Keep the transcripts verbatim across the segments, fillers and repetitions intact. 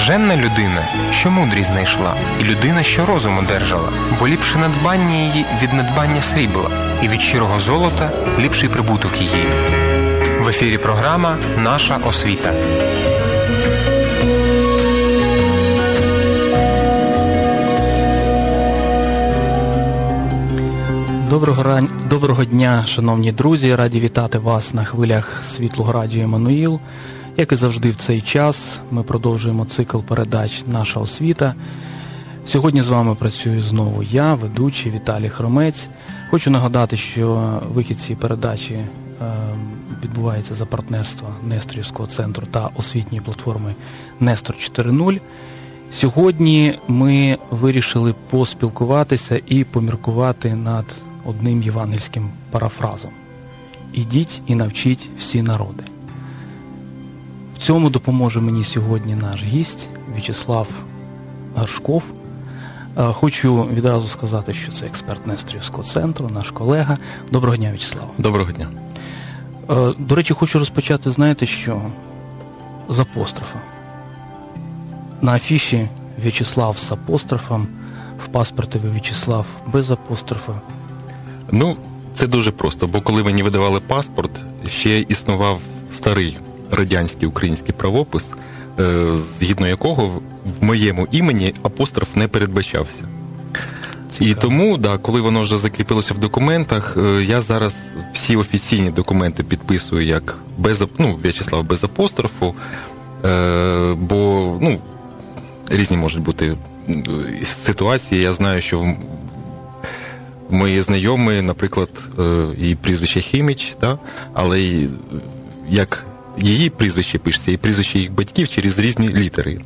Блаженна людина, що мудрість знайшла, і людина, що розум одержала, бо ліпше надбання її від надбання срібла, і від щирого золота ліпший прибуток її. В ефірі програма «Наша освіта». Доброго ран... Доброго дня, шановні друзі. Раді вітати вас на хвилях Світлого радіо Еммануїл. Як і завжди в цей час, ми продовжуємо цикл передач «Наша освіта». Сьогодні з вами працюю знову я, ведучий Віталій Хромець. Хочу нагадати, що вихід цієї передачі відбувається за партнерства Несторівського центру та освітньої платформи «Нестор чотири нуль». Сьогодні ми вирішили поспілкуватися і поміркувати над одним євангельським парафразом. «Ідіть і навчіть всі народи». В цьому допоможе мені сьогодні наш гість В'ячеслав Горшков. Хочу відразу сказати, що це експерт Несторівського центру, наш колега. Доброго дня, В'ячеслав. Доброго дня. До речі, хочу розпочати, знаєте що? З апострофа. На афіші В'ячеслав з апострофом, в паспорті В'ячеслав без апострофа. Ну, це дуже просто, бо коли мені видавали паспорт, ще існував старий радянський український правопис, згідно якого в моєму імені апостроф не передбачався. Цікаво. І тому, да, коли воно вже закріпилося в документах, я зараз всі офіційні документи підписую як без, ну, В'ячеслав без апострофу, бо ну, різні можуть бути ситуації. Я знаю, що мої знайомі, наприклад, її прізвище Хіміч, да? Але як її прізвище пишеться, і прізвище їх батьків через різні літери.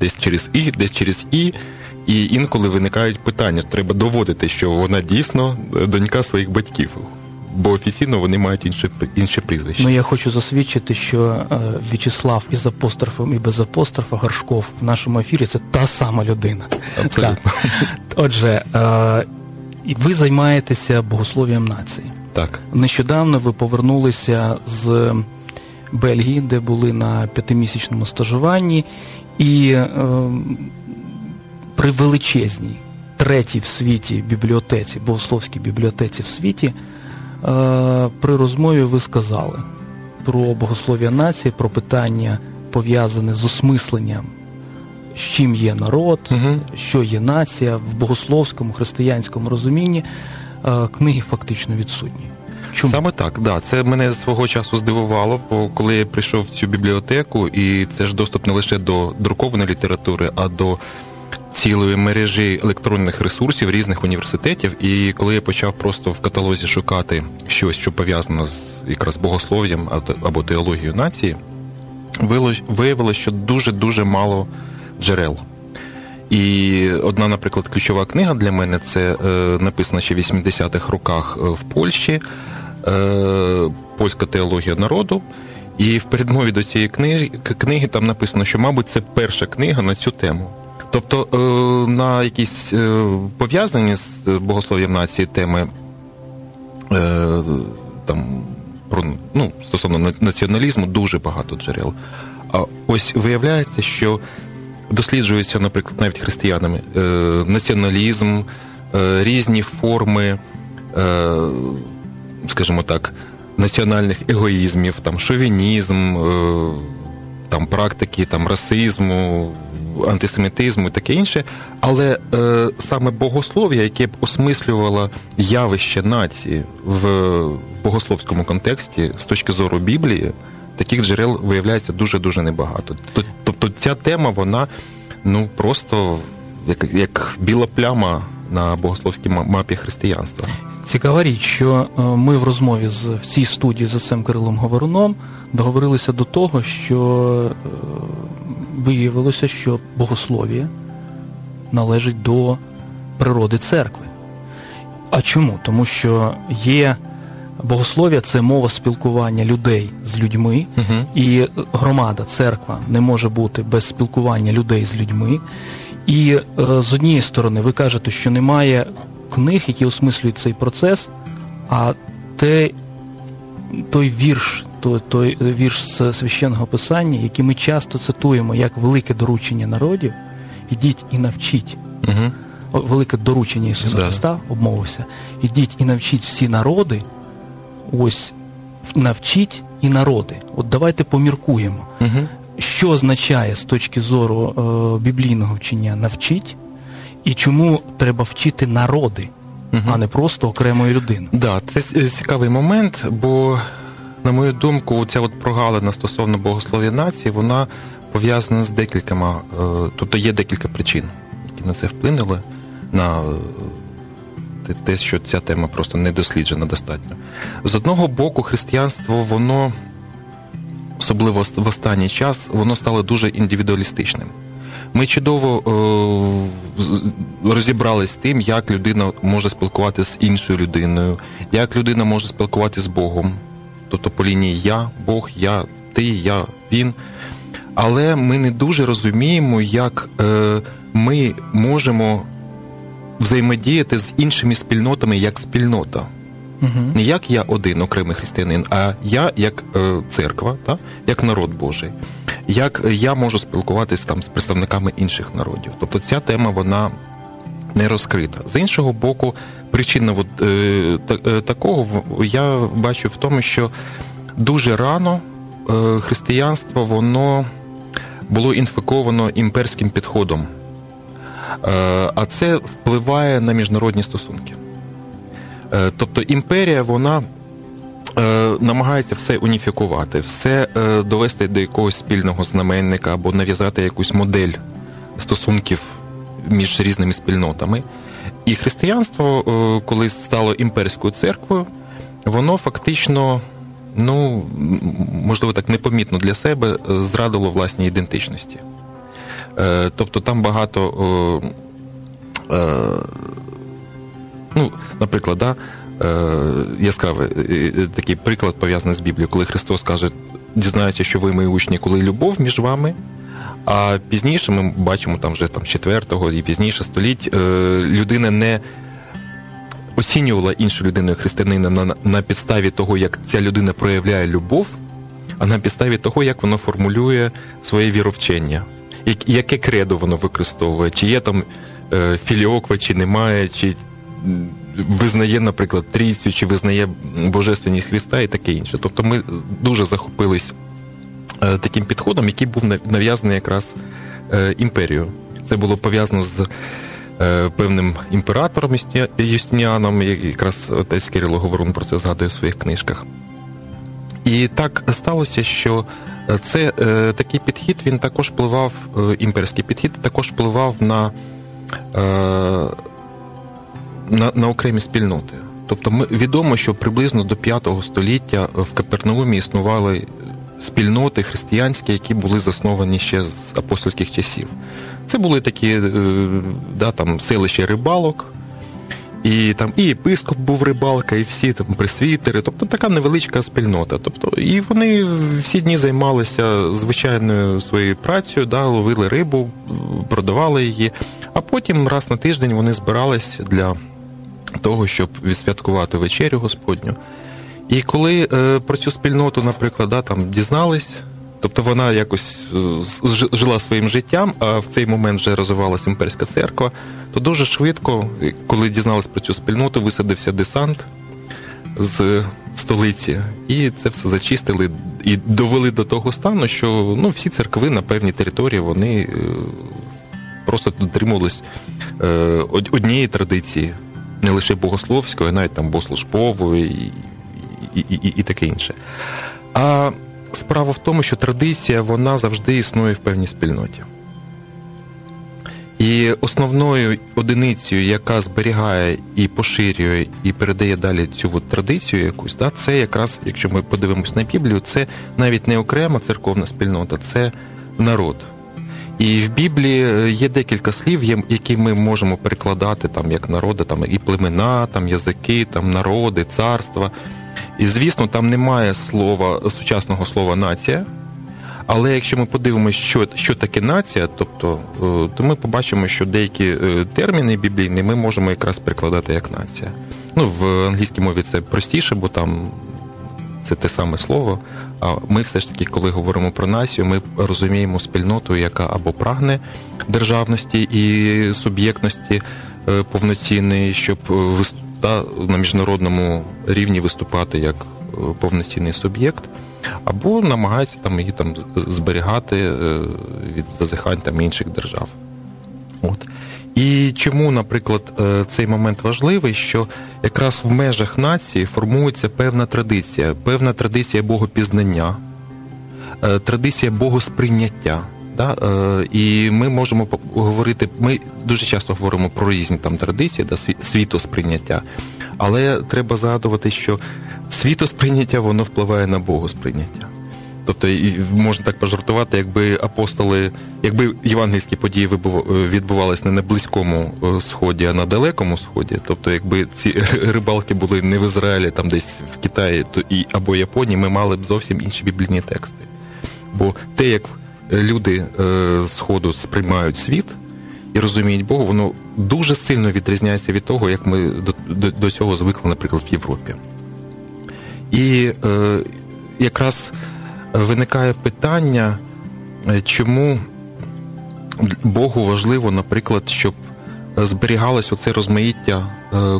Десь через І, десь через І. І інколи виникають питання. Треба доводити, що вона дійсно донька своїх батьків. Бо офіційно вони мають інше, інше прізвище. Ну, я хочу засвідчити, що е, В'ячеслав із апострофом і без апострофа Горшков в нашому ефірі – це та сама людина. Абсолютно. Отже, е, ви займаєтеся богослов'ям нації. Так. Нещодавно ви повернулися з Бельгії, де були на п'ятимісячному стажуванні, і е, при величезній третій в світі бібліотеці, богословській бібліотеці в світі, е, при розмові ви сказали про богослов'я нації, про питання, пов'язане з осмисленням, з чим є народ, угу. що є нація, в богословському, християнському розумінні е, книги фактично відсутні. Чому? Саме так, да. Це мене свого часу здивувало, бо коли я прийшов в цю бібліотеку, і це ж доступ не лише до друкованої літератури, а до цілої мережі електронних ресурсів різних університетів. І коли я почав просто в каталозі шукати щось, що пов'язано з якраз богослов'ям або теологією нації, виявилося, що дуже-дуже мало джерел. І одна, наприклад, ключова книга для мене, це е, написана ще в вісімдесятих роках в Польщі, е, «Польська теологія народу». І в передмові до цієї книги, книги там написано, що, мабуть, це перша книга на цю тему. Тобто е, на якісь е, пов'язані з богослов'ям нації теми е, там, про, ну, стосовно націоналізму дуже багато джерел. А ось виявляється, що досліджується, наприклад, навіть християнами, е, націоналізм, е, різні форми, е, скажімо так, національних егоїзмів, там, шовінізм, е, там, практики, там, расизму, антисемітизму і таке інше. Але е, саме богослов'я, яке б осмислювало явище нації в, в богословському контексті з точки зору Біблії, таких джерел виявляється дуже-дуже небагато. Тобто ця тема, вона ну, просто як, як біла пляма на богословській мапі християнства. Цікава річ, що ми в розмові з, в цій студії з отцем Кирилом Говоруном договорилися до того, що виявилося, що богослов'я належить до природи церкви. А чому? Тому що є... Богослов'я – це мова спілкування людей з людьми, uh-huh. і громада, церква не може бути без спілкування людей з людьми. І е, з однієї сторони, ви кажете, що немає книг, які осмислюють цей процес, а те, той вірш, той, той вірш з священного писання, який ми часто цитуємо як велике доручення народів, ідіть і навчіть. Угу. Велике доручення Ісуса да. Христа, обмовився, ідіть і навчіть всі народи, ось навчіть і народи. От давайте поміркуємо, угу. що означає з точки зору е, біблійного вчення навчіть, і чому треба вчити народи, угу. а не просто окремої людини. Да, це цікавий момент, бо, на мою думку, ця от прогалина стосовно богослов'я нації, вона пов'язана з декількома, е, тобто є декілька причин, які на це вплинули, на те, що ця тема просто не досліджена достатньо. З одного боку, християнство, воно, особливо в останній час, воно стало дуже індивідуалістичним. Ми чудово е- розібралися з тим, як людина може спілкуватися з іншою людиною, як людина може спілкуватися з Богом. Тобто по лінії я, Бог, я, ти, я, він. Але ми не дуже розуміємо, як е- ми можемо взаємодіяти з іншими спільнотами як спільнота. Угу. Не як я один окремий християнин, а я як е, церква, та? Як народ Божий. Як я можу спілкуватись там з представниками інших народів. Тобто ця тема, вона не розкрита. З іншого боку, причина от, е, та, е, такого я бачу в тому, що дуже рано е, християнство, воно було інфіковано імперським підходом. А це впливає на міжнародні стосунки. Тобто імперія, вона намагається все уніфікувати, все довести до якогось спільного знаменника або нав'язати якусь модель стосунків між різними спільнотами. І християнство, коли стало імперською церквою, воно фактично, ну, можливо так непомітно для себе, зрадило власній ідентичності. Тобто там багато, ну, наприклад, да, яскравий такий приклад пов'язаний з Біблією, коли Христос каже, дізнається, що ви мої учні, коли любов між вами, а пізніше ми бачимо там вже там, четвертого і пізніше століть, людина не оцінювала іншу людину християнина на, на підставі того, як ця людина проявляє любов, а на підставі того, як вона формулює своє віровчення. Яке кредо воно використовує? Чи є там е, філіоква, чи немає, чи визнає, наприклад, Трійцю, чи визнає Божественність Христа і таке інше. Тобто ми дуже захопились е, таким підходом, який був нав'язаний якраз е, імперією. Це було пов'язано з е, певним імператором Юстиніаном, якраз отець Кирило Говорун про це згадує в своїх книжках. І так сталося, що це е, такий підхід, він також впливав, е, імперський підхід також впливав на, е, на, на окремі спільноти. Тобто ми, відомо, що приблизно до п'ятого століття в Капернаумі існували спільноти християнські, які були засновані ще з апостольських часів. Це були такі е, да, там, селища рибалок, і там і єпископ був рибалка, і всі там пресвітери, тобто така невеличка спільнота. Тобто, і вони всі дні займалися звичайною своєю працею, да, ловили рибу, продавали її, а потім раз на тиждень вони збирались для того, щоб відсвяткувати вечерю Господню. І коли е, про цю спільноту, наприклад, да, там дізнались, тобто вона якось жила своїм життям, а в цей момент вже розвивалася імперська церква, то дуже швидко, коли дізналися про цю спільноту, висадився десант з столиці. І це все зачистили і довели до того стану, що ну, всі церкви на певній території, вони просто дотримувались однієї традиції. Не лише богословської, а навіть там богослужбової і, і, і, і таке інше. А справа в тому, що традиція, вона завжди існує в певній спільноті. І основною одиницею, яка зберігає і поширює, і передає далі цю от традицію якусь, да, це якраз, якщо ми подивимось на Біблію, це навіть не окрема церковна спільнота, це народ. І в Біблії є декілька слів, які ми можемо перекладати там, як народи, там, і племена, там, язики, там, народи, царства. І, звісно, там немає слова, сучасного слова «нація», але якщо ми подивимося, що, що таке нація, тобто, то ми побачимо, що деякі терміни біблійні ми можемо якраз перекладати як нація. Ну, в англійській мові це простіше, бо там це те саме слово. А ми все ж таки, коли говоримо про націю, ми розуміємо спільноту, яка або прагне державності і суб'єктності повноцінної, щоб та на міжнародному рівні виступати як повноцінний суб'єкт, або намагається там її там зберігати від зазіхань там інших держав. От. І чому, наприклад, цей момент важливий, що якраз в межах нації формується певна традиція, певна традиція богопізнання, традиція богосприйняття. Да? І ми можемо говорити, ми дуже часто говоримо про різні там традиції, да, світосприйняття, але треба згадувати, що світосприйняття, воно впливає на богосприйняття. Тобто, можна так пожартувати, якби апостоли, якби євангельські події відбувалися не на Близькому Сході, а на Далекому Сході, тобто, якби ці рибалки були не в Ізраїлі, там десь в Китаї або Японії, ми мали б зовсім інші біблійні тексти. Бо те, як люди Сходу сприймають світ і розуміють Бога, воно дуже сильно відрізняється від того, як ми до, до цього звикли, наприклад, в Європі. І е, якраз виникає питання, чому Богу важливо, наприклад, щоб зберігалось оце розмаїття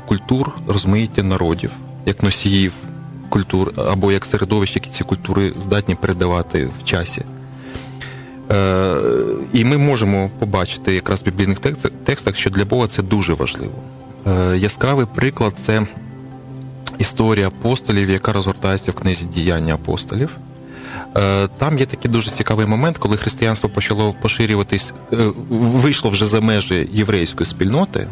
культур, розмаїття народів, як носіїв культур, або як середовищ, які ці культури здатні передавати в часі. Е, і ми можемо побачити якраз в біблійних текстах, що для Бога це дуже важливо. Е, яскравий приклад – це історія апостолів, яка розгортається в книзі «Діяння апостолів». Там є такий дуже цікавий момент, коли християнство почало поширюватись, вийшло вже за межі єврейської спільноти,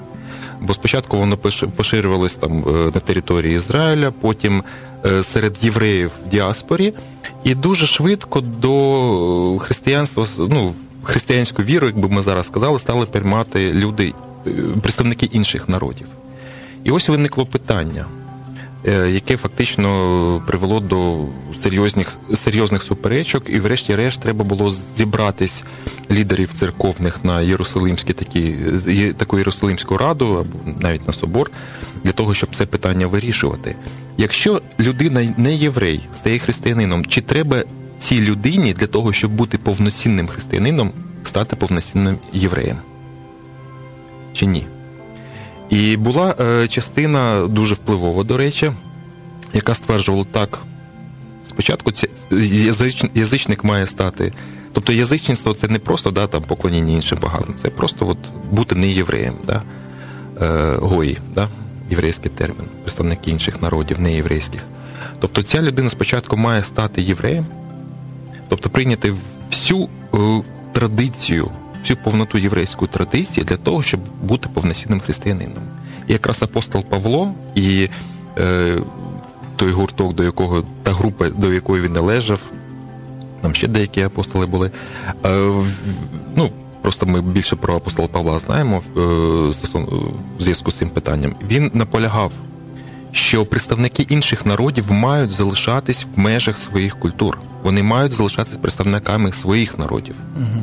бо спочатку воно поширювалось там на території Ізраїля, потім серед євреїв в діаспорі, і дуже швидко до християнства, ну, християнську віру, як би ми зараз сказали, стали приймати люди, представники інших народів. І ось виникло питання, яке фактично привело до серйозних, серйозних суперечок, і врешті-решт треба було зібратись лідерів церковних на Єрусалимські такі, таку Єрусалимську раду, або навіть на собор, для того, щоб це питання вирішувати. Якщо людина не єврей, стає християнином, чи треба цій людині для того, щоб бути повноцінним християнином, стати повноцінним євреєм? Чи ні? І була е, частина дуже впливова, до речі, яка стверджувала так, спочатку ці, язич, язичник має стати, тобто язичництво це не просто да, там, поклоніння іншим багатим, це просто от, бути не євреєм, да? е, гої, да? Єврейський термін, представники інших народів, не єврейських. Тобто ця людина спочатку має стати євреєм, тобто прийняти всю е, традицію, всю повноту єврейської традиції для того, щоб бути повноцінним християнином. І якраз апостол Павло і е, той гурток, до якого, та група, до якої він належав, там ще деякі апостоли були, е, в, ну, просто ми більше про апостола Павла знаємо е, в зв'язку з цим питанням. Він наполягав, що представники інших народів мають залишатись в межах своїх культур. Вони мають залишатись представниками своїх народів. Угу.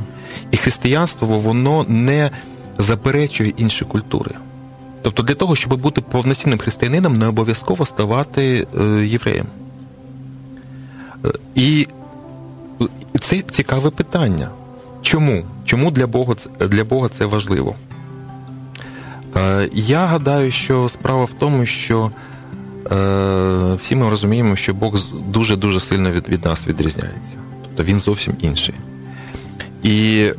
І християнство, воно не заперечує інші культури. Тобто для того, щоб бути повноцінним християнином, не обов'язково ставати євреєм. І це цікаве питання. Чому? Чому для Бога, для Бога це важливо? Я гадаю, що справа в тому, що всі ми розуміємо, що Бог дуже-дуже сильно від, від нас відрізняється. Тобто він зовсім інший. І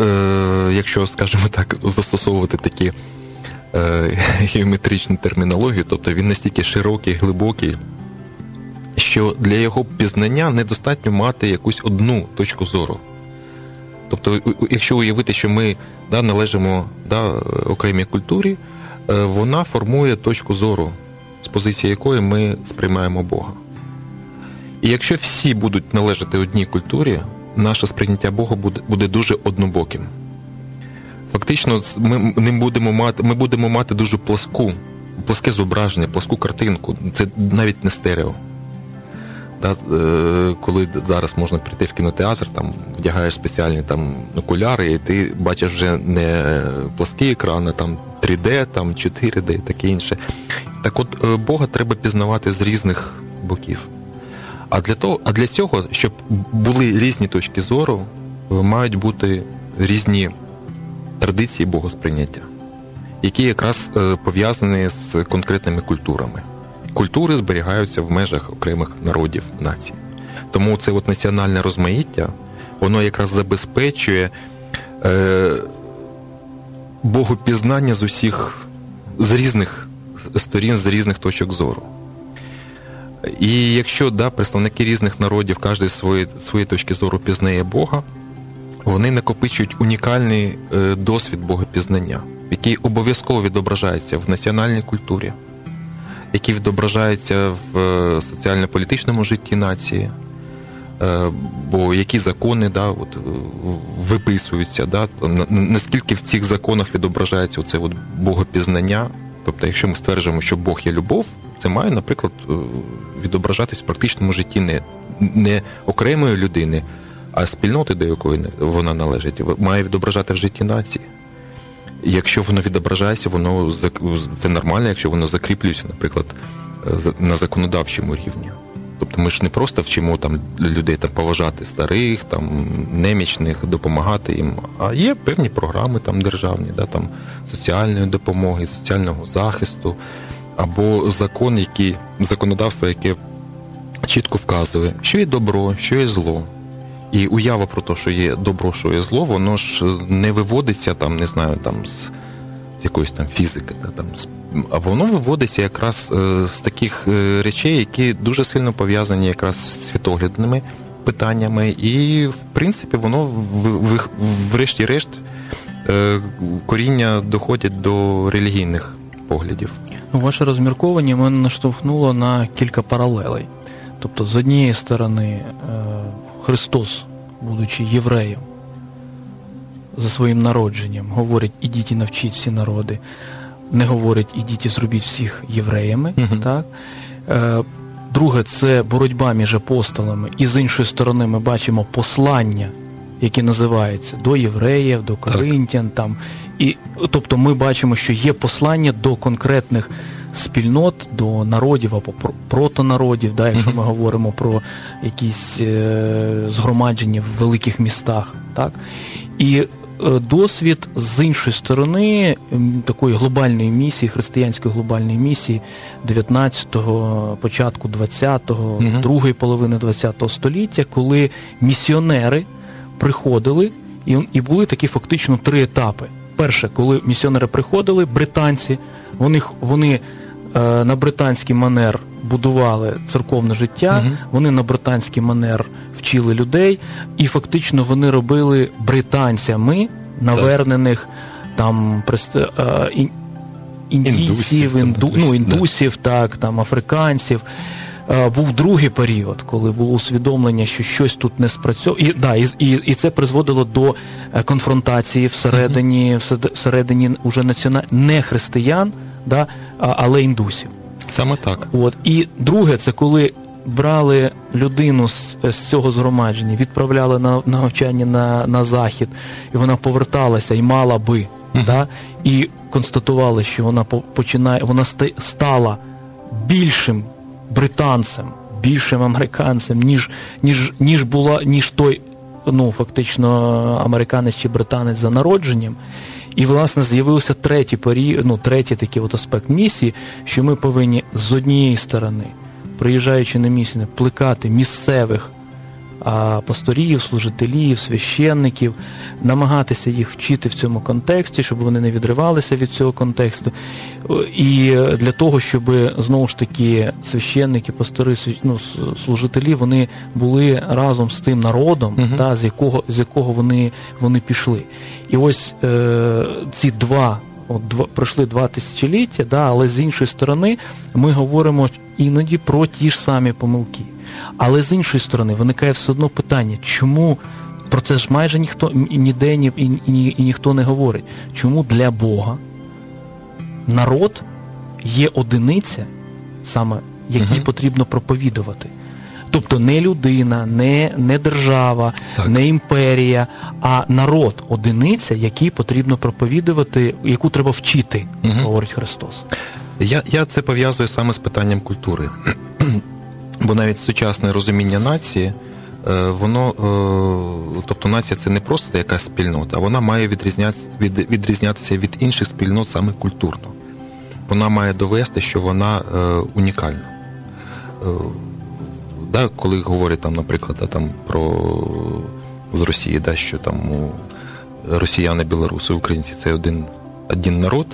е, якщо, скажімо так, застосовувати такі е, геометричну термінологію, тобто він настільки широкий, глибокий, що для його пізнання недостатньо мати якусь одну точку зору. Тобто, якщо уявити, що ми да, належимо да, окремій культурі, е, вона формує точку зору, з позиції якої ми сприймаємо Бога. І якщо всі будуть належати одній культурі, наше сприйняття Бога буде, буде дуже однобоким. Фактично, ми, не будемо мати, ми будемо мати дуже пласку, пласке зображення, пласку картинку. Це навіть не стерео. Да, е, коли зараз можна прийти в кінотеатр, там, вдягаєш спеціальні там, окуляри, і ти бачиш вже не пласкі екрани, там три Д, там чотири Д і таке інше. Так от, Бога треба пізнавати з різних боків. А для того, а для цього, щоб були різні точки зору, мають бути різні традиції богосприйняття, які якраз пов'язані з конкретними культурами. Культури зберігаються в межах окремих народів, націй. Тому це от національне розмаїття, воно якраз забезпечує е, богопізнання з усіх, з різних сторін, з різних точок зору. І якщо да, представники різних народів, кожен свої, свої точки зору пізнає Бога, вони накопичують унікальний е, досвід богопізнання, який обов'язково відображається в національній культурі, який відображається в е, соціально-політичному житті нації, е, бо які закони да, от, виписуються, да, на, наскільки в цих законах відображається оце от богопізнання. Тобто, якщо ми стверджуємо, що Бог є любов, це має, наприклад, відображатись в практичному житті не, не окремої людини, а спільноти, до якої вона належить, має відображати в житті нації. Якщо воно відображається, воно це нормально, якщо воно закріплюється, наприклад, на законодавчому рівні. Тобто ми ж не просто вчимо там, людей там, поважати старих, там, немічних, допомагати їм, а є певні програми там, державні, да, там, соціальної допомоги, соціального захисту, або закон, який, законодавство, яке чітко вказує, що є добро, що є зло. І уява про те, що є добро, що є зло, воно ж не виводиться там, не знаю, там, з, з якоїсь там фізики, та, там, з, а воно виводиться якраз е, з таких е, речей, які дуже сильно пов'язані якраз з світоглядними питаннями. І, в принципі, воно в, в, врешті-решт е, коріння доходять до релігійних поглядів. Ваше розмірковання мене наштовхнуло на кілька паралелей. Тобто, з однієї сторони, Христос, будучи євреєм, за своїм народженням, говорить, ідіть і навчіть всі народи, не говорить, ідіть і зробіть всіх євреями. Угу. Так? Друге, це боротьба між апостолами. І з іншої сторони ми бачимо послання, яке називається до євреїв, до коринтян, там. І, тобто ми бачимо, що є послання до конкретних спільнот, до народів або протонародів, да, якщо ми говоримо про якісь е, згромадження в великих містах. Так? І е, досвід з іншої сторони такої глобальної місії, християнської глобальної місії дев'ятнадцятого, початку двадцятого, mm-hmm. другої половини двадцятого століття, коли місіонери приходили і, і були такі фактично три етапи. Перше, коли місіонери приходили, британці, вони, вони е, на британський манер будували церковне життя, угу. вони на британський манер вчили людей, і фактично вони робили британцями навернених там е, ін, індійців, інду, ну, індусів, так, там, африканців. Е, був другий період, коли було усвідомлення, що щось тут не спрацьовує. І, да, і, і, і це призводило до конфронтації всередині, mm-hmm. всередині уже національ... не християн, да, але індусів. Саме так. От. І друге, це коли брали людину з, з цього згромадження, відправляли на, на навчання на, на Захід, і вона поверталася і мала би. Mm-hmm. Да, і констатували, що вона, починає, вона стала більшим британцем, більшим американцем, ніж, ніж, ніж, була, ніж той, ну, фактично, американець чи британець за народженням. І, власне, з'явився третій, парі, ну, третій такий от аспект місії, що ми повинні з однієї сторони, приїжджаючи на місію, плекати місцевих а, пасторів, служителів, священників, намагатися їх вчити в цьому контексті, щоб вони не відривалися від цього контексту. І для того, щоб, знову ж таки, священники, пастори, ну, служителі, вони були разом з тим народом, угу. та, з якого, з якого вони, вони пішли. І ось е- ці два, от, два, пройшли два тисячоліття, да, але з іншої сторони ми говоримо іноді про ті ж самі помилки. Але з іншої сторони виникає все одно питання, чому, про це ж майже ніхто, ніде ні, і, і, і ніхто не говорить, чому для Бога народ є одиниця, саме, якій [S2] Uh-huh. [S1] Потрібно проповідувати. Тобто не людина, не, не держава, [S2] Так. [S1] Не імперія, а народ – одиниця, якій потрібно проповідувати, яку треба вчити, [S2] Uh-huh. [S1] Говорить Христос. Я, я це пов'язую саме з питанням культури. Бо навіть сучасне розуміння нації, воно, тобто нація це не просто якась спільнота, а вона має відрізнятися від інших спільнот саме культурно. Вона має довести, що вона унікальна. Да, коли говорять, там, наприклад, да, там, про з Росії, да, що там росіяни, білоруси, українці – це один, один народ,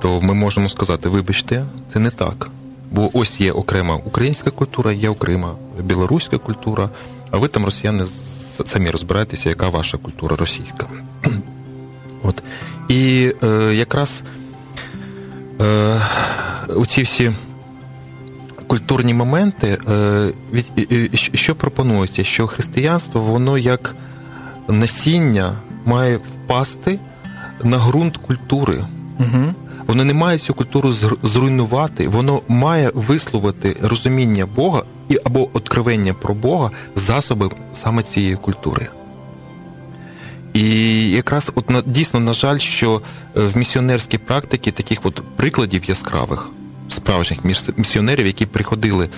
то ми можемо сказати, вибачте, це не так. Бо ось є окрема українська культура, є окрема білоруська культура, а ви там, росіяни, самі розбираєтеся, яка ваша культура російська. От. І е, якраз е, оці всі культурні моменти, е, від, е, що пропонується, що християнство, воно як насіння має впасти на ґрунт культури. Угу. Воно не має цю культуру зруйнувати, воно має висловити розуміння Бога і або откровення про Бога засоби саме цієї культури. І якраз от дійсно, на жаль, що в місіонерській практиці таких от прикладів яскравих, справжніх місіонерів, які приходили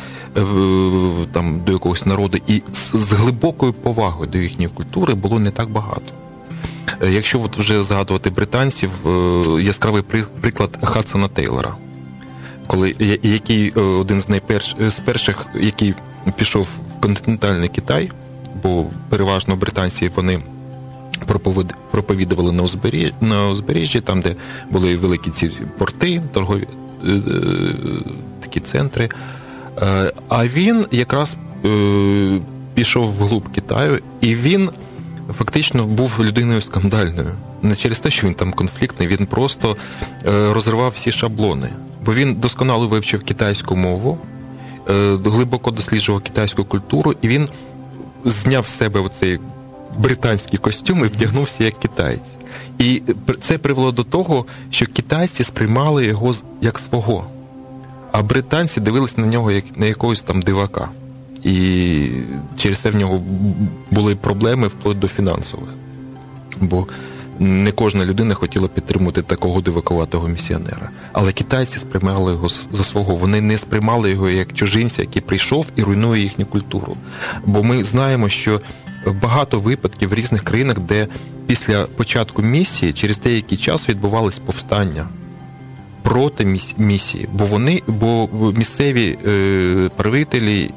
там до якогось народу і з глибокою повагою до їхньої культури, було не так багато. Якщо от вже згадувати британців, яскравий приклад Хадсона Тейлора, коли, який один з найперш, з перших, який пішов в континентальний Китай, бо переважно британці вони проповідували на узбережжі, на узбережжі там, де були великі ці порти, торгові такі центри. А він якраз пішов вглуб Китаю, і він фактично був людиною скандальною. Не через те, що він там конфліктний, він просто е, розривав всі шаблони. Бо він досконало вивчив китайську мову, е, глибоко досліджував китайську культуру, і він зняв з себе оцей британський костюм і вдягнувся як китаєць. І це привело до того, що китайці сприймали його як свого, а британці дивилися на нього як на якогось там дивака. І через це в нього були проблеми вплоть до фінансових. Бо не кожна людина хотіла підтримувати такого дивакуватого місіонера. Але китайці сприймали його за свого. Вони не сприймали його як чужинця, який прийшов і руйнує їхню культуру. Бо ми знаємо, що багато випадків в різних країнах, де після початку місії через деякий час відбувались повстання проти місії. Бо, вони, бо місцеві е, правителі...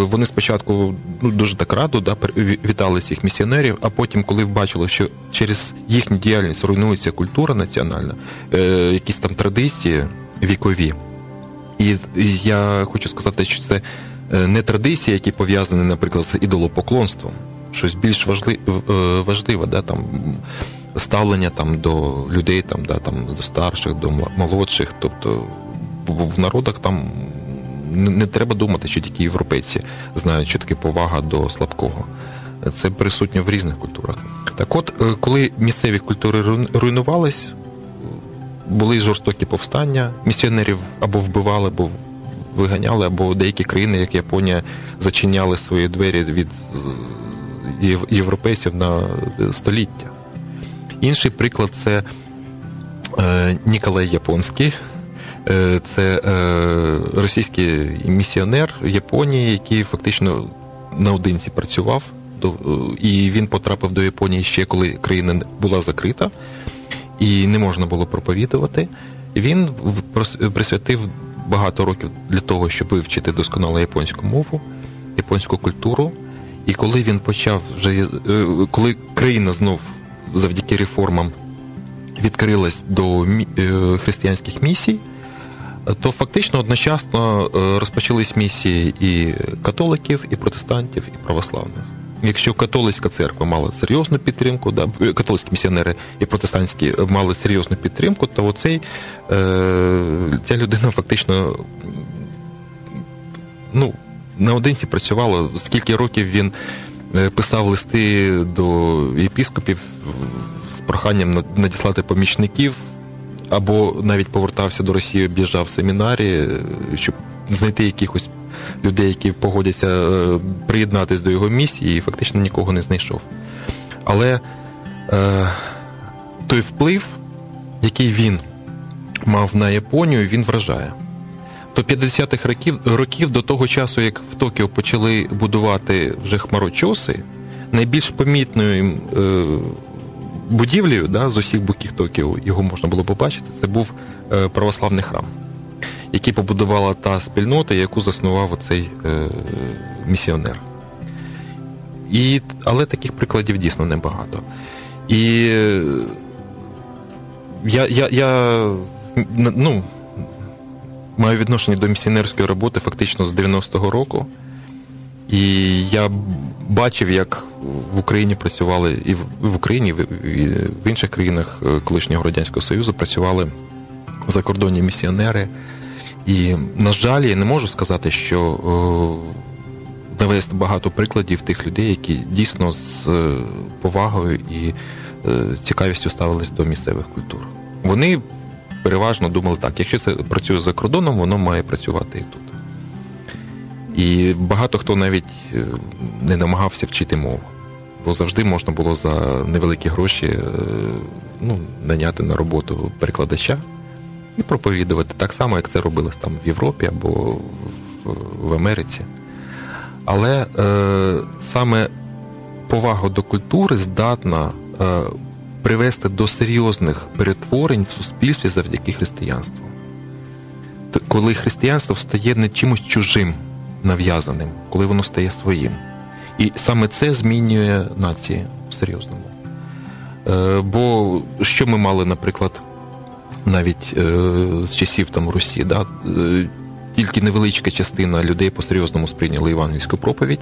Вони спочатку ну, дуже так радо да, вітали цих місіонерів, а потім, коли бачили, що через їхню діяльність руйнується культура національна, е, якісь там традиції вікові. І я хочу сказати, що це не традиції, які пов'язані, наприклад, з ідолопоклонством. Щось більш важливе, важливе да, там, ставлення там, до людей, там, да, там, до старших, до молодших. Тобто в народах там... Не треба думати, що тільки європейці знають, що таке повага до слабкого. Це присутньо в різних культурах. Так от, коли місцеві культури руйнувались, були жорстокі повстання, місіонерів або вбивали, або виганяли, або деякі країни, як Японія, зачиняли свої двері від європейців на століття. Інший приклад – це Ніколай Японський. Це е, російський місіонер в Японії, який фактично наодинці працював, до, і він потрапив до Японії ще коли країна була закрита і не можна було проповідувати. Він присвятив багато років для того, щоб вивчити досконало японську мову, японську культуру. І коли він почав вже, коли країна знов завдяки реформам відкрилась до християнських місій, то фактично одночасно розпочались місії і католиків, і протестантів, і православних. Якщо католицька церква мала серйозну підтримку, да, католицькі місіонери і протестантські мали серйозну підтримку, то оцей, ця людина фактично ну, наодинці працювала. Скільки років він писав листи до єпіскопів з проханням надіслати помічників, або навіть повертався до Росії, об'їжджав семінарі, щоб знайти якихось людей, які погодяться приєднатися до його місії, і фактично нікого не знайшов. Але е, той вплив, який він мав на Японію, він вражає. до п'ятдесятих років, років, до того часу, як в Токіо почали будувати вже хмарочоси, найбільш помітною е, будівлею, да, з усіх боків Токіо, його можна було побачити, це був е, православний храм, який побудувала та спільнота, яку заснував оцей е, місіонер. І, але таких прикладів дійсно небагато. І я, я, я ну, маю відношення до місіонерської роботи фактично з дев'яностого року. І я бачив, як в Україні працювали, і в Україні, і в інших країнах колишнього Радянського Союзу працювали закордонні місіонери. І, на жаль, я не можу сказати, що навести багато прикладів тих людей, які дійсно з повагою і цікавістю ставились до місцевих культур. Вони переважно думали так, якщо це працює за кордоном, воно має працювати і тут. І багато хто навіть не намагався вчити мову, бо завжди можна було за невеликі гроші, ну, наняти на роботу перекладача і проповідувати так само, як це робилось там в Європі або в Америці. Але е, саме повага до культури здатна е, привести до серйозних перетворень в суспільстві завдяки християнству. Т- коли християнство стає не чимось чужим, нав'язаним, коли воно стає своїм. І саме це змінює нації по-серйозному. Е, бо що ми мали, наприклад, навіть е, з часів там Русі, да, е, тільки невеличка частина людей по-серйозному сприйняла євангельську проповідь,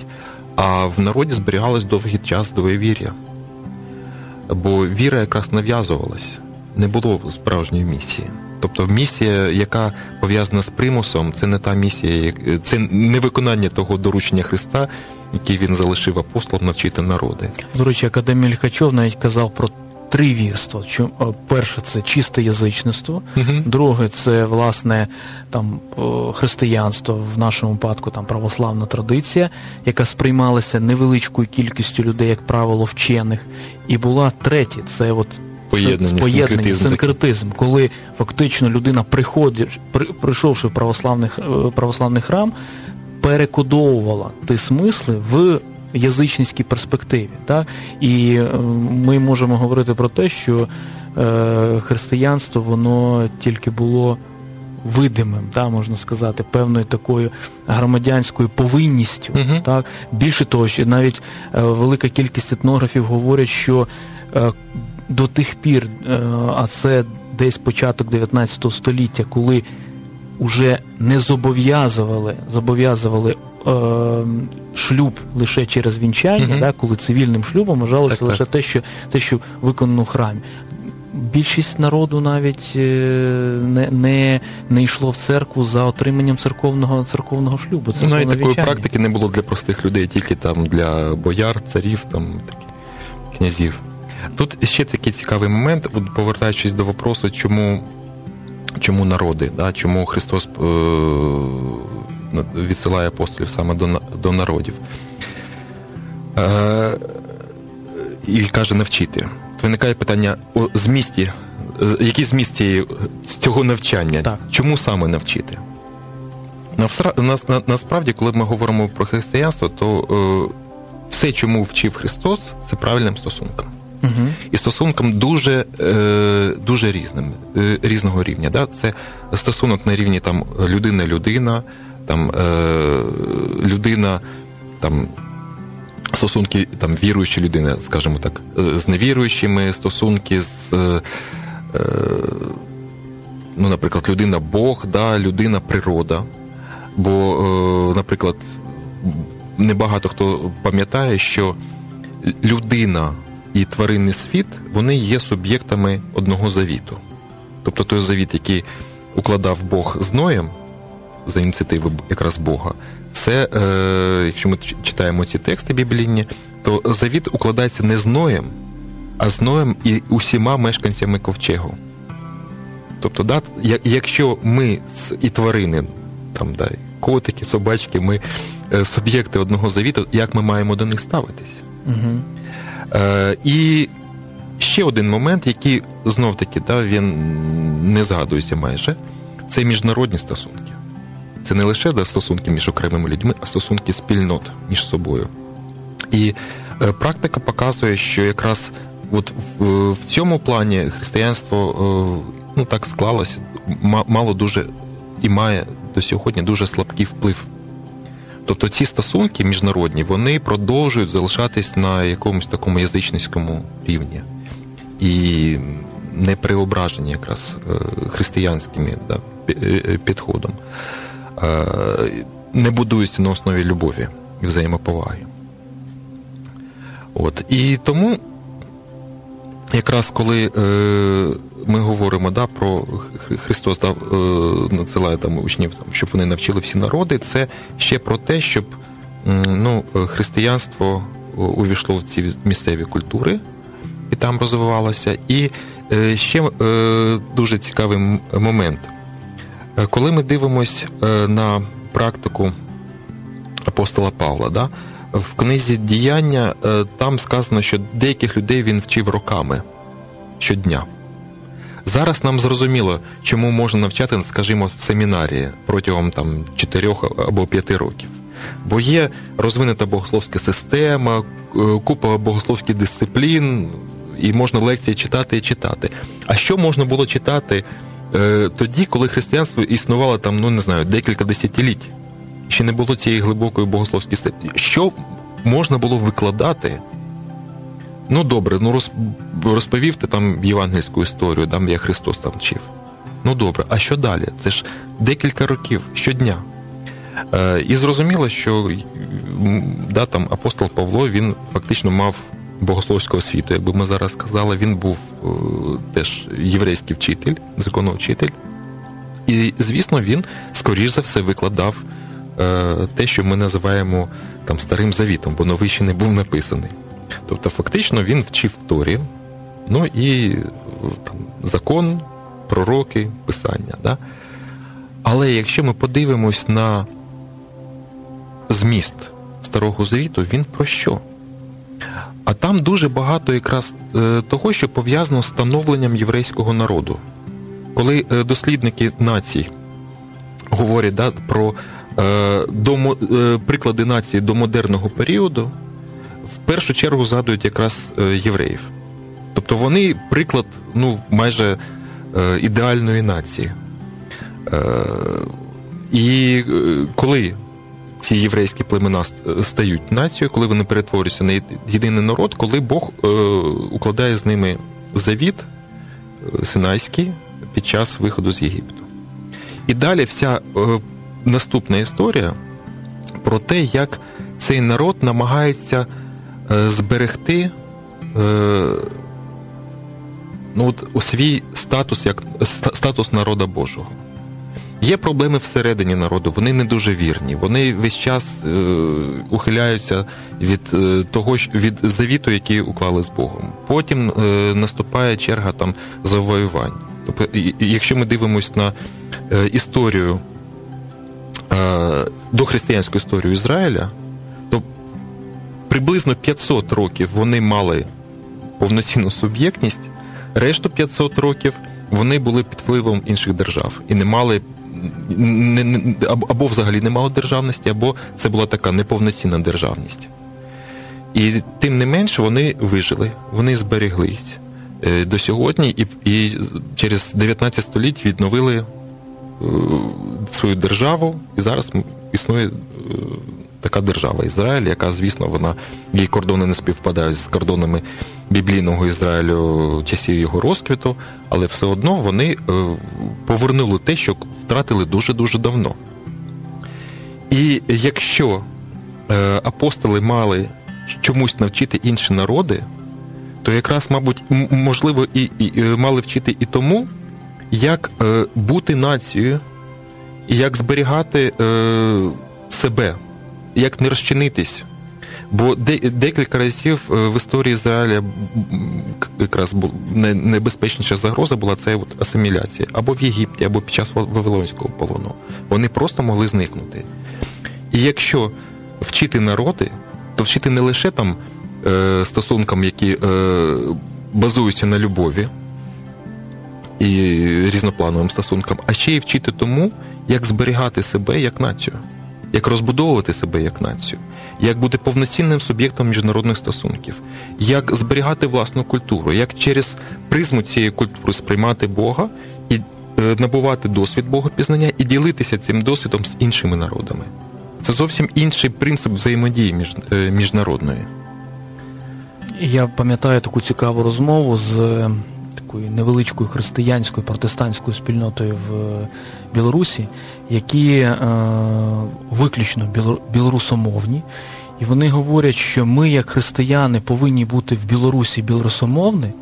а в народі зберігалось довгий час двоєвір'я. Бо віра якраз нав'язувалась, не було справжньої місії. Тобто місія, яка пов'язана з примусом, це не та місія, це не виконання того доручення Христа, яке він залишив апостолам навчити народи. До речі, академік Ліхачов навіть казав про три вірства. Перше – це чисте язичництво, uh-huh. друге – це, власне, там, християнство, в нашому випадку там, православна традиція, яка сприймалася невеличкою кількістю людей, як правило, вчених. І була третє – це от поєднання, синкретизм, синкретизм коли фактично людина, приходиш, при, прийшовши в православний, православний храм, перекодовувала ті смисли в язичницькій перспективі. Так? І ми можемо говорити про те, що е, християнство, воно тільки було видимим, так, можна сказати, певною такою громадянською повинністю. Угу. Так? Більше того, що навіть е, велика кількість етнографів говорять, що е, до тих пір, е, а це десь початок дев'ятнадцятого століття, коли уже не зобов'язували, зобов'язували шлюб лише через вінчання, mm-hmm. да, коли цивільним шлюбом вважалося так, лише так. Те, що, те, що виконано в храмі. Більшість народу навіть не, не, не йшло в церкву за отриманням церковного, церковного шлюбу. Ну, навіть такої практики не було для простих людей, тільки там для бояр, царів, там, такі, князів. Тут ще такий цікавий момент, повертаючись до вопросу, чому, чому народи, да, чому Христос е- відсилає апостолів саме до, до народів. Е, і каже навчити. Виникає питання о змісті, який зміст цього навчання? Так. Чому саме навчити? Насправді, коли ми говоримо про християнство, то е, все, чому вчив Христос, це правильним стосункам. Угу. І стосункам дуже, е, дуже різним, е, різного рівня. Да? Це стосунок на рівні там, людина-людина, там е, людина, там стосунки там віруюча людина, скажімо так, з невіруючими, стосунки з е, ну, наприклад, людина Бог, да, людина природа. Бо, е, наприклад, небагато хто пам'ятає, що людина і тваринний світ, вони є суб'єктами одного завіту. Тобто той завіт, який укладав Бог з Ноєм, за ініціативи якраз Бога. Це, е, якщо ми читаємо ці тексти біблійні, то завіт укладається не з Ноєм, а з Ноєм і усіма мешканцями ковчегу. Тобто, да, якщо ми і тварини, там, да, котики, собачки, ми е, суб'єкти одного завіту, як ми маємо до них ставитись? Угу. Е, і ще один момент, який, знов-таки, да, він не згадується майже, це міжнародні стосунки. Це не лише да, стосунки між окремими людьми, а стосунки спільнот між собою. І е, практика показує, що якраз от в, в цьому плані християнство е, ну, так склалося, мало дуже і має до сьогодні дуже слабкий вплив. Тобто ці стосунки міжнародні, вони продовжують залишатись на якомусь такому язичницькому рівні. І не преображені якраз християнським да, підходом. Не будуються на основі любові і взаємоповаги. От. І тому якраз коли ми говоримо да, про Христос да, надсилає там, учнів, там, щоб вони навчили всі народи, це ще про те, щоб ну, християнство увійшло в ці місцеві культури і там розвивалося. І ще дуже цікавий момент. Коли ми дивимось на практику апостола Павла, да, в книзі «Діяння» там сказано, що деяких людей він вчив роками, щодня. Зараз нам зрозуміло, чому можна навчати, скажімо, в семінарії протягом там, чотирьох або п'яти років. Бо є розвинута богословська система, купа богословських дисциплін, і можна лекції читати і читати. А що можна було читати е, тоді, коли християнство існувало там, ну не знаю, декілька десятиліть? Ще не було цієї глибокої богословської системи. Що можна було викладати? Ну добре, ну роз, розповів ти там євангельську історію, там як Христос там вчив. Ну добре, а що далі? Це ж декілька років, щодня. Е, і зрозуміло, що да, там, апостол Павло, він фактично мав богословського світу, якби ми зараз сказали, він був е, теж єврейський вчитель, законовчитель. І, звісно, він, скоріш за все, викладав е, те, що ми називаємо там, Старим Завітом, бо Новий ще не був написаний. Тобто, фактично, він вчив Торі, ну і там, закон, пророки, писання. Да? Але якщо ми подивимось на зміст Старого Завіту, він про що? А там дуже багато якраз того, що пов'язано з становленням єврейського народу. Коли дослідники націй говорять да, про е, до, е, приклади нації до модерного періоду, в першу чергу згадують якраз євреїв. Тобто вони приклад ну, майже е, ідеальної нації. Е, і коли ці єврейські племена стають нацією, коли вони перетворюються на єдиний народ, коли Бог е, укладає з ними завіт синайський під час виходу з Єгипту. І далі вся е, наступна історія про те, як цей народ намагається е, зберегти е, ну, от, свій статус, як статус народа Божого. Є проблеми всередині народу, вони не дуже вірні, вони весь час е, ухиляються від, е, того, від завіту, який уклали з Богом. Потім е, наступає черга там, завоювань. Тобто, і, і, якщо ми дивимося на е, історію, е, дохристиянську історію Ізраїля, то приблизно п'ятсот років вони мали повноцінну суб'єктність, решту п'ятсот років вони були під впливом інших держав і не мали Не, не, або взагалі не мало державності, або це була така неповноцінна державність. І тим не менше вони вижили, вони збереглися до сьогодні і, і через дев'ятнадцяте століття відновили свою державу, і зараз існує така держава Ізраїль, яка, звісно, вона, її кордони не співпадають з кордонами біблійного Ізраїлю часів його розквіту, але все одно вони повернули те, що втратили дуже-дуже давно. І якщо апостоли мали чомусь навчити інші народи, то якраз, мабуть, можливо, і, і мали вчити і тому, як бути нацією, і як зберігати себе, як не розчинитись. Бо декілька разів в історії Ізраїля якраз найнебезпечніша загроза була це от асиміляція. Або в Єгипті, або під час Вавилонського полону. Вони просто могли зникнути. І якщо вчити народи, то вчити не лише там стосункам, які базуються на любові і різноплановим стосункам, а ще й вчити тому, як зберігати себе як націю, як розбудовувати себе як націю, як бути повноцінним суб'єктом міжнародних стосунків, як зберігати власну культуру, як через призму цієї культури сприймати Бога і набувати досвід Богопізнання і ділитися цим досвідом з іншими народами. Це зовсім інший принцип взаємодії між, міжнародної. Я пам'ятаю таку цікаву розмову з такою невеличкою християнською протестантською спільнотою в Білорусі, які е, виключно білорусомовні. І вони говорять, що ми, як християни, повинні бути в Білорусі білорусомовні,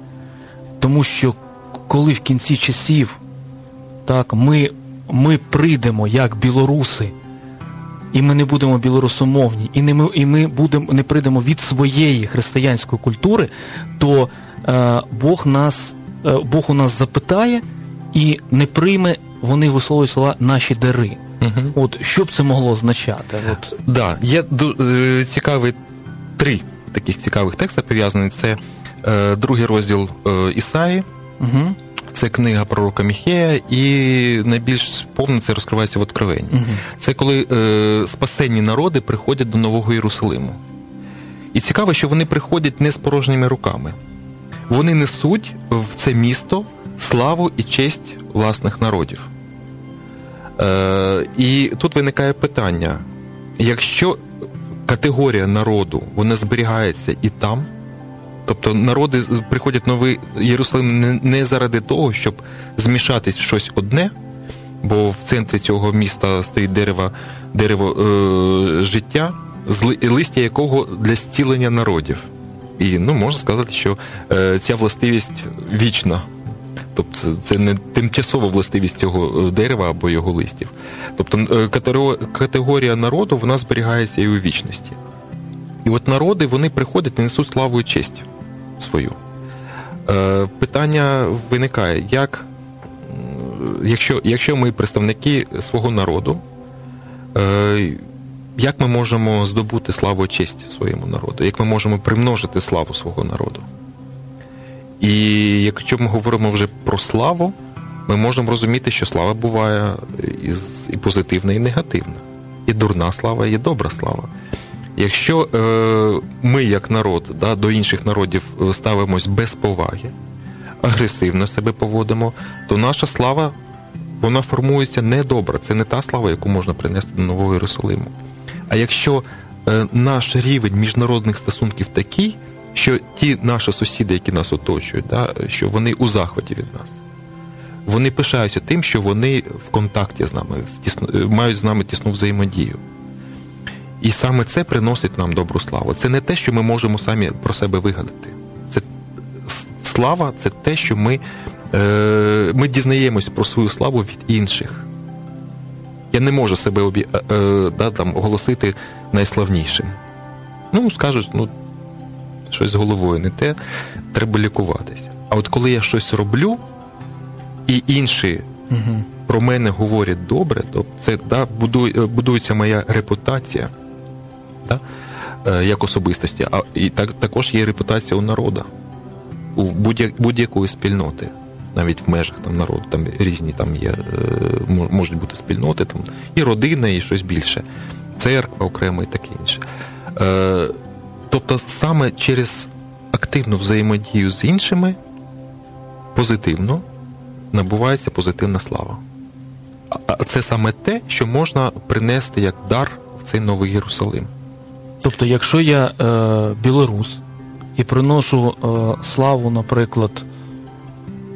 тому що коли в кінці часів так, ми, ми прийдемо як білоруси, і ми не будемо білорусомовні, і не ми, і ми будемо, не прийдемо від своєї християнської культури, то е, Бог нас, е, Бог у нас запитає і не прийме, вони висловлюють слова «наші дари». Угу. От, що б це могло означати? От. Да, є е, цікаві три таких цікавих текста пов'язані. Це е, другий розділ е, Ісаї, угу. Це книга пророка Міхея, і найбільш повно це розкривається в Откровенні. Угу. Це коли е, спасенні народи приходять до Нового Єрусалиму. І цікаво, що вони приходять не з порожніми руками. Вони несуть в це місто славу і честь власних народів. Е, і тут виникає питання, якщо категорія народу, вона зберігається і там, тобто народи приходять в Новий Єрусалим не заради того, щоб змішатись в щось одне, бо в центрі цього міста стоїть дерево, дерево е, життя, з листя якого для зцілення народів. І ну, можна сказати, що е, ця властивість вічна. Тобто це не тимчасова властивість цього дерева або його листів. Тобто е, категорія народу, вона зберігається і у вічності. І от народи, вони приходять і несуть славу і честь свою. Е, питання виникає, як, якщо, якщо ми представники свого народу, е, як ми можемо здобути славу і честь своєму народу? Як ми можемо примножити славу свого народу? І якщо ми говоримо вже про славу, ми можемо розуміти, що слава буває і позитивна, і негативна. І дурна слава, і добра слава. Якщо е, ми, як народ, да, до інших народів ставимось без поваги, агресивно себе поводимо, то наша слава, вона формується недобра. Це не та слава, яку можна принести до Нового Єрусалиму. А якщо е, наш рівень міжнародних стосунків такий, що ті наші сусіди, які нас оточують, да, що вони у захваті від нас, вони пишаються тим, що вони в контакті з нами, в тісно, мають з нами тісну взаємодію. І саме це приносить нам добру славу. Це не те, що ми можемо самі про себе вигадати. Це слава, це те, що ми, е, ми дізнаємось про свою славу від інших. Я не можу себе обі, е, е, да, там, оголосити найславнішим. Ну, скажуть, ну, щось з головою не те, треба лікуватися. А от коли я щось роблю, і інші угу. про мене говорять добре, то це да, будується моя репутація да, як особистості, а і так, також є репутація у народу, у будь-якої спільноти, навіть в межах там, народу, там різні там є, можуть бути спільноти, там, і родина, і щось більше, церква окремо і таке інше. Тобто саме через активну взаємодію з іншими, позитивно, набувається позитивна слава. А це саме те, що можна принести як дар в цей Новий Єрусалим. Тобто, якщо я е, білорус і приношу е, славу, наприклад,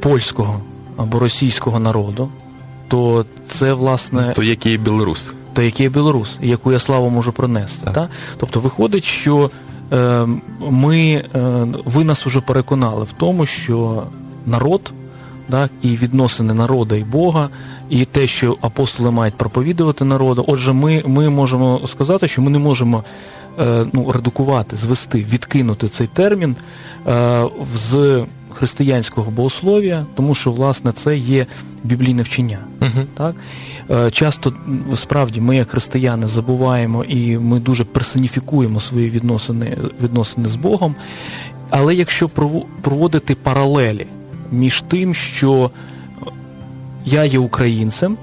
польського або російського народу, то це, власне... То який є білорус. То який є білорус, і яку я славу можу принести. Так. Та? Тобто, виходить, що е, ми, е, ви нас уже переконали в тому, що народ... Так, і відносини народу і Бога, і те, що апостоли мають проповідувати народу. Отже, ми, ми можемо сказати, що ми не можемо е, ну, редукувати, звести, відкинути цей термін е, з християнського богослов'я, тому що, власне, це є біблійне вчення. Угу. Так? Е, часто, справді, ми, як християни, забуваємо і ми дуже персоніфікуємо свої відносини, відносини з Богом, але якщо проводити паралелі між тим, що я є українцем,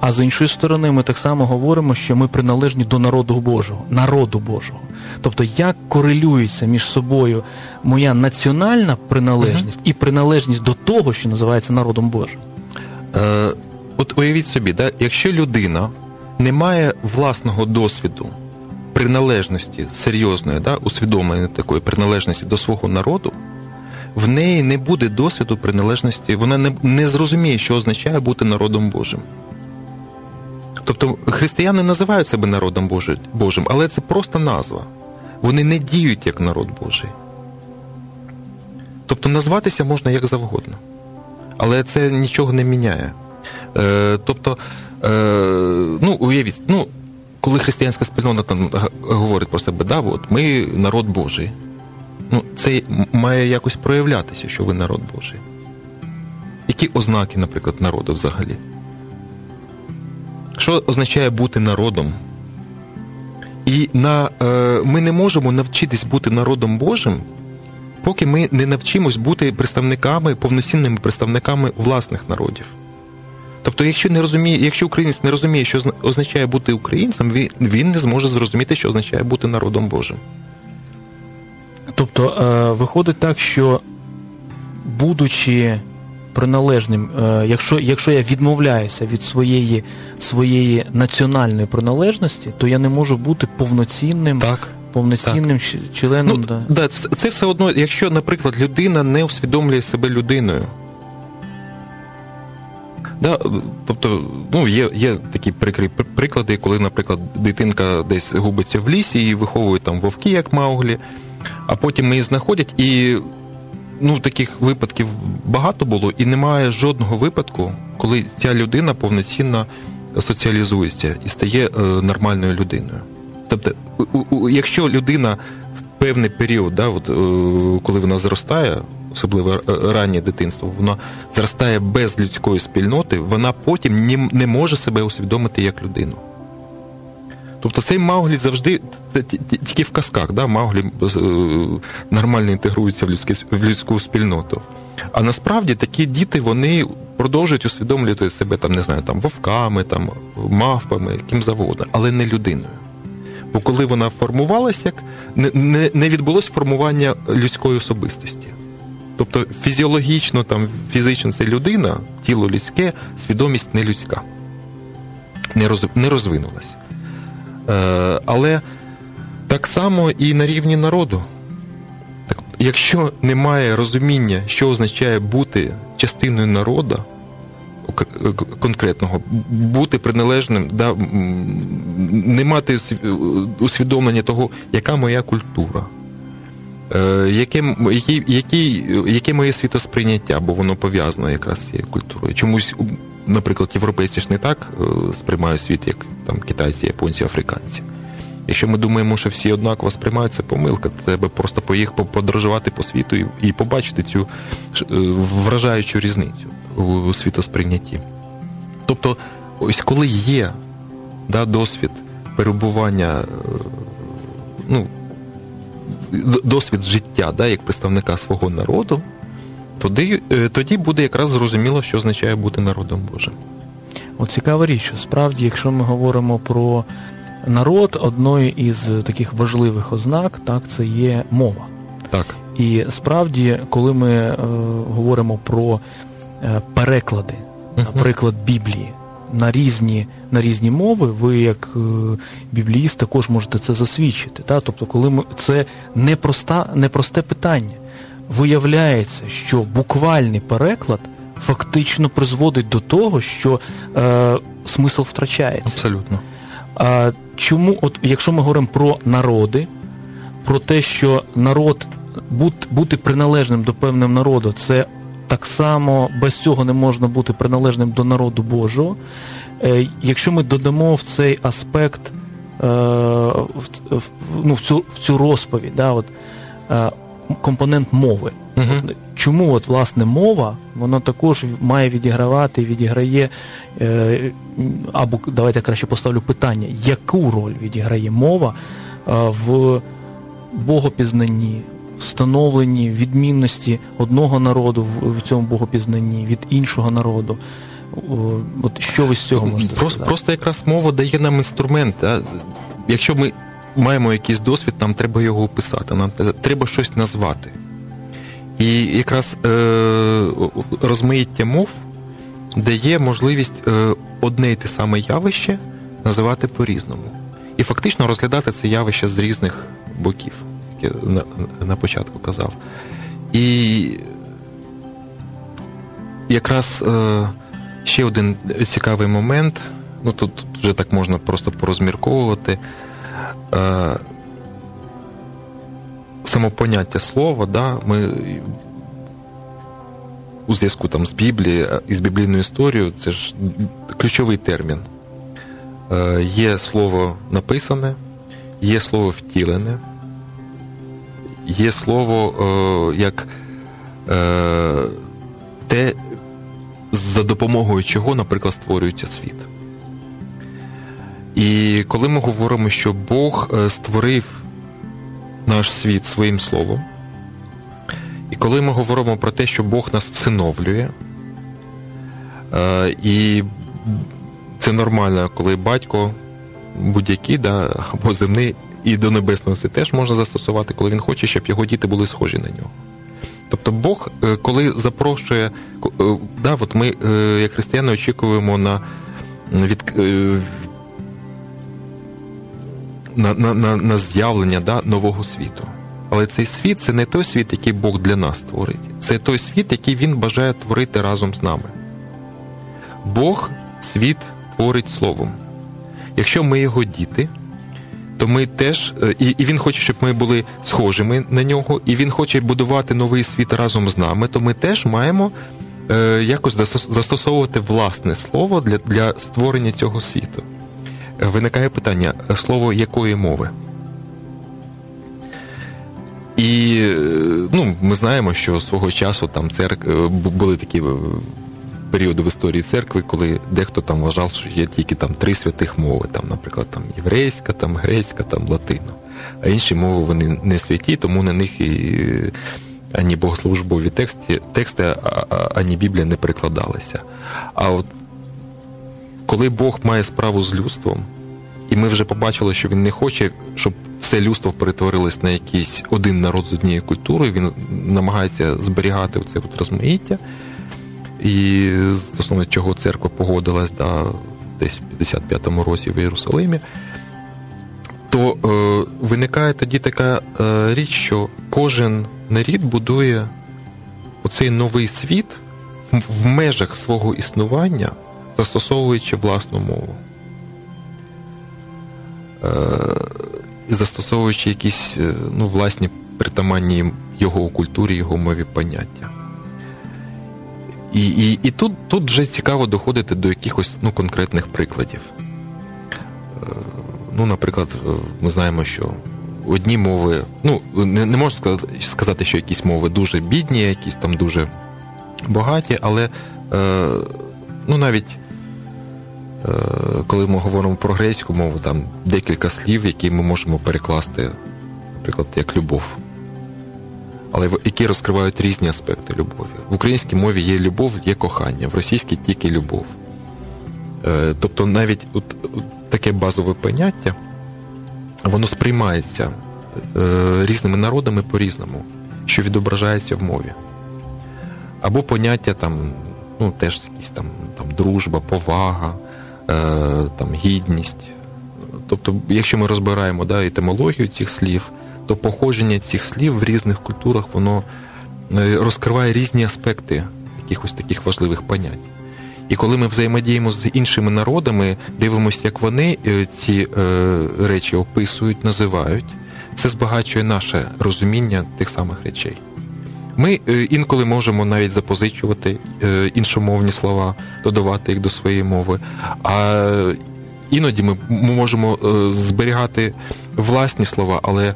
А з іншої сторони ми так само говоримо, що ми приналежні до народу Божого, народу Божого. Тобто як корелюється між собою моя національна приналежність uh-huh. і приналежність до того, що називається народом Божим? Е, от уявіть собі, да? Якщо людина не має власного досвіду приналежності серйозної, да? усвідомленої такої приналежності до свого народу, в неї не буде досвіду приналежності, вона не, не зрозуміє, що означає бути народом Божим. Тобто християни називають себе народом Божим, але це просто назва. Вони не діють як народ Божий. Тобто назватися можна як завгодно. Але це нічого не міняє. Е, тобто, е, ну, уявіть, ну, коли християнська спільнота говорить про себе, да, от, ми народ Божий, ну, це має якось проявлятися, що ви народ Божий. Які ознаки, наприклад, народу взагалі? Що означає бути народом? І на, е, ми не можемо навчитись бути народом Божим, поки ми не навчимось бути представниками, повноцінними представниками власних народів. Тобто, якщо, не розуміє, якщо українець не розуміє, що означає бути українцем, він, він не зможе зрозуміти, що означає бути народом Божим. Тобто, е, виходить так, що будучи приналежним, якщо, якщо я відмовляюся від своєї, своєї національної приналежності, то я не можу бути повноцінним, так, повноцінним так. членом. Ну, да. Да, це все одно, якщо, наприклад, людина не усвідомлює себе людиною. Да, тобто, ну, є, є такі прикрі приклади, коли, наприклад, дитинка десь губиться в лісі, і виховують там вовки, як Мауглі, а потім її знаходять і... Ну, таких випадків багато було, і немає жодного випадку, коли ця людина повноцінно соціалізується і стає е, нормальною людиною. Тобто, у, у, якщо людина в певний період, да, от, е, коли вона зростає, особливо раннє дитинство, вона зростає без людської спільноти, вона потім не, не може себе усвідомити як людину. Тобто цей Мауглі завжди, тільки в казках, да, Мауглі нормально інтегрується в, людські, в людську спільноту. А насправді такі діти, вони продовжують усвідомлювати себе, там, не знаю, там, вовками, там, мавпами, ким завгодно, але не людиною. Бо коли вона формувалася, не, не, не відбулось формування людської особистості. Тобто фізіологічно, там, фізично це людина, тіло людське, свідомість не людська, не, роз, не розвинулася. Але так само і на рівні народу. Так, якщо немає розуміння, що означає бути частиною народу, конкретного, бути приналежним, да, не мати усвідомлення того, яка моя культура, яке, які, яке моє світосприйняття, бо воно пов'язано якраз з цією культурою. Чомусь... Наприклад, європейці ж не так сприймають світ, як там китайці, японці, африканці. Якщо ми думаємо, що всі однаково сприймають, це помилка. Треба просто поїхати подорожувати по світу і, і побачити цю вражаючу різницю у світосприйнятті. Тобто, ось коли є, да, досвід перебування, ну, досвід життя, да, як представника свого народу, Тоді, тоді буде якраз зрозуміло, що означає бути народом Божим. От цікава річ. Справді, якщо ми говоримо про народ, одною із таких важливих ознак, так, це є мова. Так. І справді, коли ми е, говоримо про е, переклади, uh-huh. наприклад, Біблії, на різні, на різні мови, ви як е, бібліїст також можете це засвідчити. Так? Тобто, коли ми... це непроста, непросте питання. Виявляється, що буквальний переклад фактично призводить до того, що е, смисл втрачається. Абсолютно. Е, чому, от, якщо ми говоримо про народи, про те, що народ, бути, бути приналежним до певного народу, це так само без цього не можна бути приналежним до народу Божого. Е, якщо ми додамо в цей аспект, е, в, в, ну, в, цю, в цю розповідь, да, от, е, компонент мови. Uh-huh. Чому, от, власне, мова, вона також має відігравати і відіграє, е, або, давайте краще поставлю питання, яку роль відіграє мова е, в богопізнанні, встановленні відмінності одного народу в, в цьому богопізнанні від іншого народу, От що ви з цього можете просто, сказати? Просто якраз мова дає нам інструмент. А якщо ми маємо якийсь досвід, нам треба його описати, нам треба щось назвати. І якраз е- розмаїття мов дає можливість е- одне й те саме явище називати по-різному. І фактично розглядати це явище з різних боків, як я на, на початку казав. І якраз е- ще один цікавий момент, ну тут, тут вже так можна просто порозмірковувати, е- самопоняття слова, да, ми у зв'язку там з Біблією, із біблійною історією, це ж ключовий термін. Е, є слово написане, є слово втілене, є слово е, як е, те, за допомогою чого, наприклад, створюється світ. І коли ми говоримо, що Бог створив наш світ своїм словом, і коли ми говоримо про те, що Бог нас всиновлює, е, і це нормально, коли батько будь-який, да, або земний, і до небесного це теж можна застосувати, коли він хоче, щоб його діти були схожі на нього. Тобто Бог, е, коли запрошує, е, да, от ми, е, як християни, очікуємо на від. Е, На, на, на, на з'явлення, да, нового світу. Але цей світ – це не той світ, який Бог для нас творить. Це той світ, який Він бажає творити разом з нами. Бог світ творить словом. Якщо ми його діти, то ми теж... І, і Він хоче, щоб ми були схожими на нього, і Він хоче будувати новий світ разом з нами, то ми теж маємо е, якось застосовувати власне слово для, для створення цього світу. Виникає питання, слово якої мови? І ну, ми знаємо, що свого часу там церкви, були такі періоди в історії церкви, коли дехто там вважав, що є тільки там три святих мови, там, наприклад, там єврейська, там грецька, там латина. А інші мови вони не святі, тому на них і ані богослужбові тексти, тексти ані Біблія не перекладалися. А от коли Бог має справу з людством, і ми вже побачили, що Він не хоче, щоб все людство перетворилось на якийсь один народ з однією культурою, Він намагається зберігати оце розмаїття, і стосовно чого церква погодилась, да, десь в п'ятдесят п'ятому році в Єрусалимі, то е, виникає тоді така е, річ, що кожен нарід будує оцей новий світ в, в межах свого існування, застосовуючи власну мову, застосовуючи якісь, ну, власні притаманні його культурі, його мові поняття. І, і, і тут, тут вже цікаво доходити до якихось, ну, конкретних прикладів. Ну, наприклад, ми знаємо, що одні мови, ну, не, не можу сказати, що якісь мови дуже бідні, якісь там дуже багаті, але ну, навіть е- коли ми говоримо про грецьку мову, там декілька слів, які ми можемо перекласти, наприклад, як любов, але які розкривають різні аспекти любові. В українській мові є любов, є кохання, в російській тільки любов. Е- тобто навіть от, от таке базове поняття, воно сприймається е- різними народами по-різному, що відображається в мові. Або поняття там, ну, теж якісь там, там дружба, повага, е, там, гідність. Тобто, якщо ми розбираємо, да, етимологію цих слів, то походження цих слів в різних культурах, воно розкриває різні аспекти якихось таких важливих понять. І коли ми взаємодіємо з іншими народами, дивимося, як вони ці е, речі описують, називають, це збагачує наше розуміння тих самих речей. Ми інколи можемо навіть запозичувати іншомовні слова, додавати їх до своєї мови, а іноді ми можемо зберігати власні слова, але,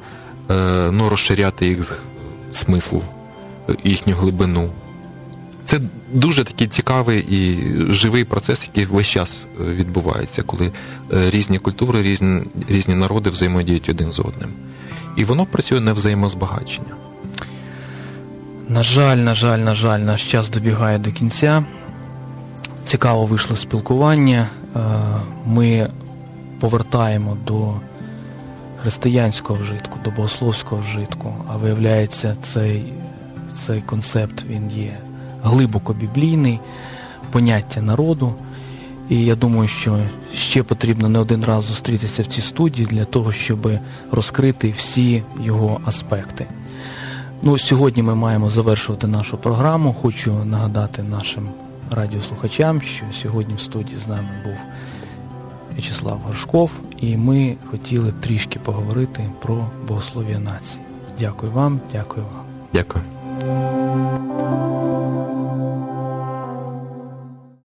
ну, розширяти їх смисл, їхню глибину. Це дуже такий цікавий і живий процес, який весь час відбувається, коли різні культури, різні, різні народи взаємодіють один з одним. І воно працює на взаємозбагачення. На жаль, на жаль, на жаль, наш час добігає до кінця. Цікаво вийшло спілкування. Ми повертаємо до християнського вжитку, до богословського вжитку, а виявляється, цей, цей концепт, він є глибоко біблійний, поняття народу. І я думаю, що ще потрібно не один раз зустрітися в цій студії для того, щоб розкрити всі його аспекти. Ну, сьогодні ми маємо завершувати нашу програму. Хочу нагадати нашим радіослухачам, що сьогодні в студії з нами був В'ячеслав Горшков, і ми хотіли трішки поговорити про богослов'я нації. Дякую вам, дякую вам. Дякую.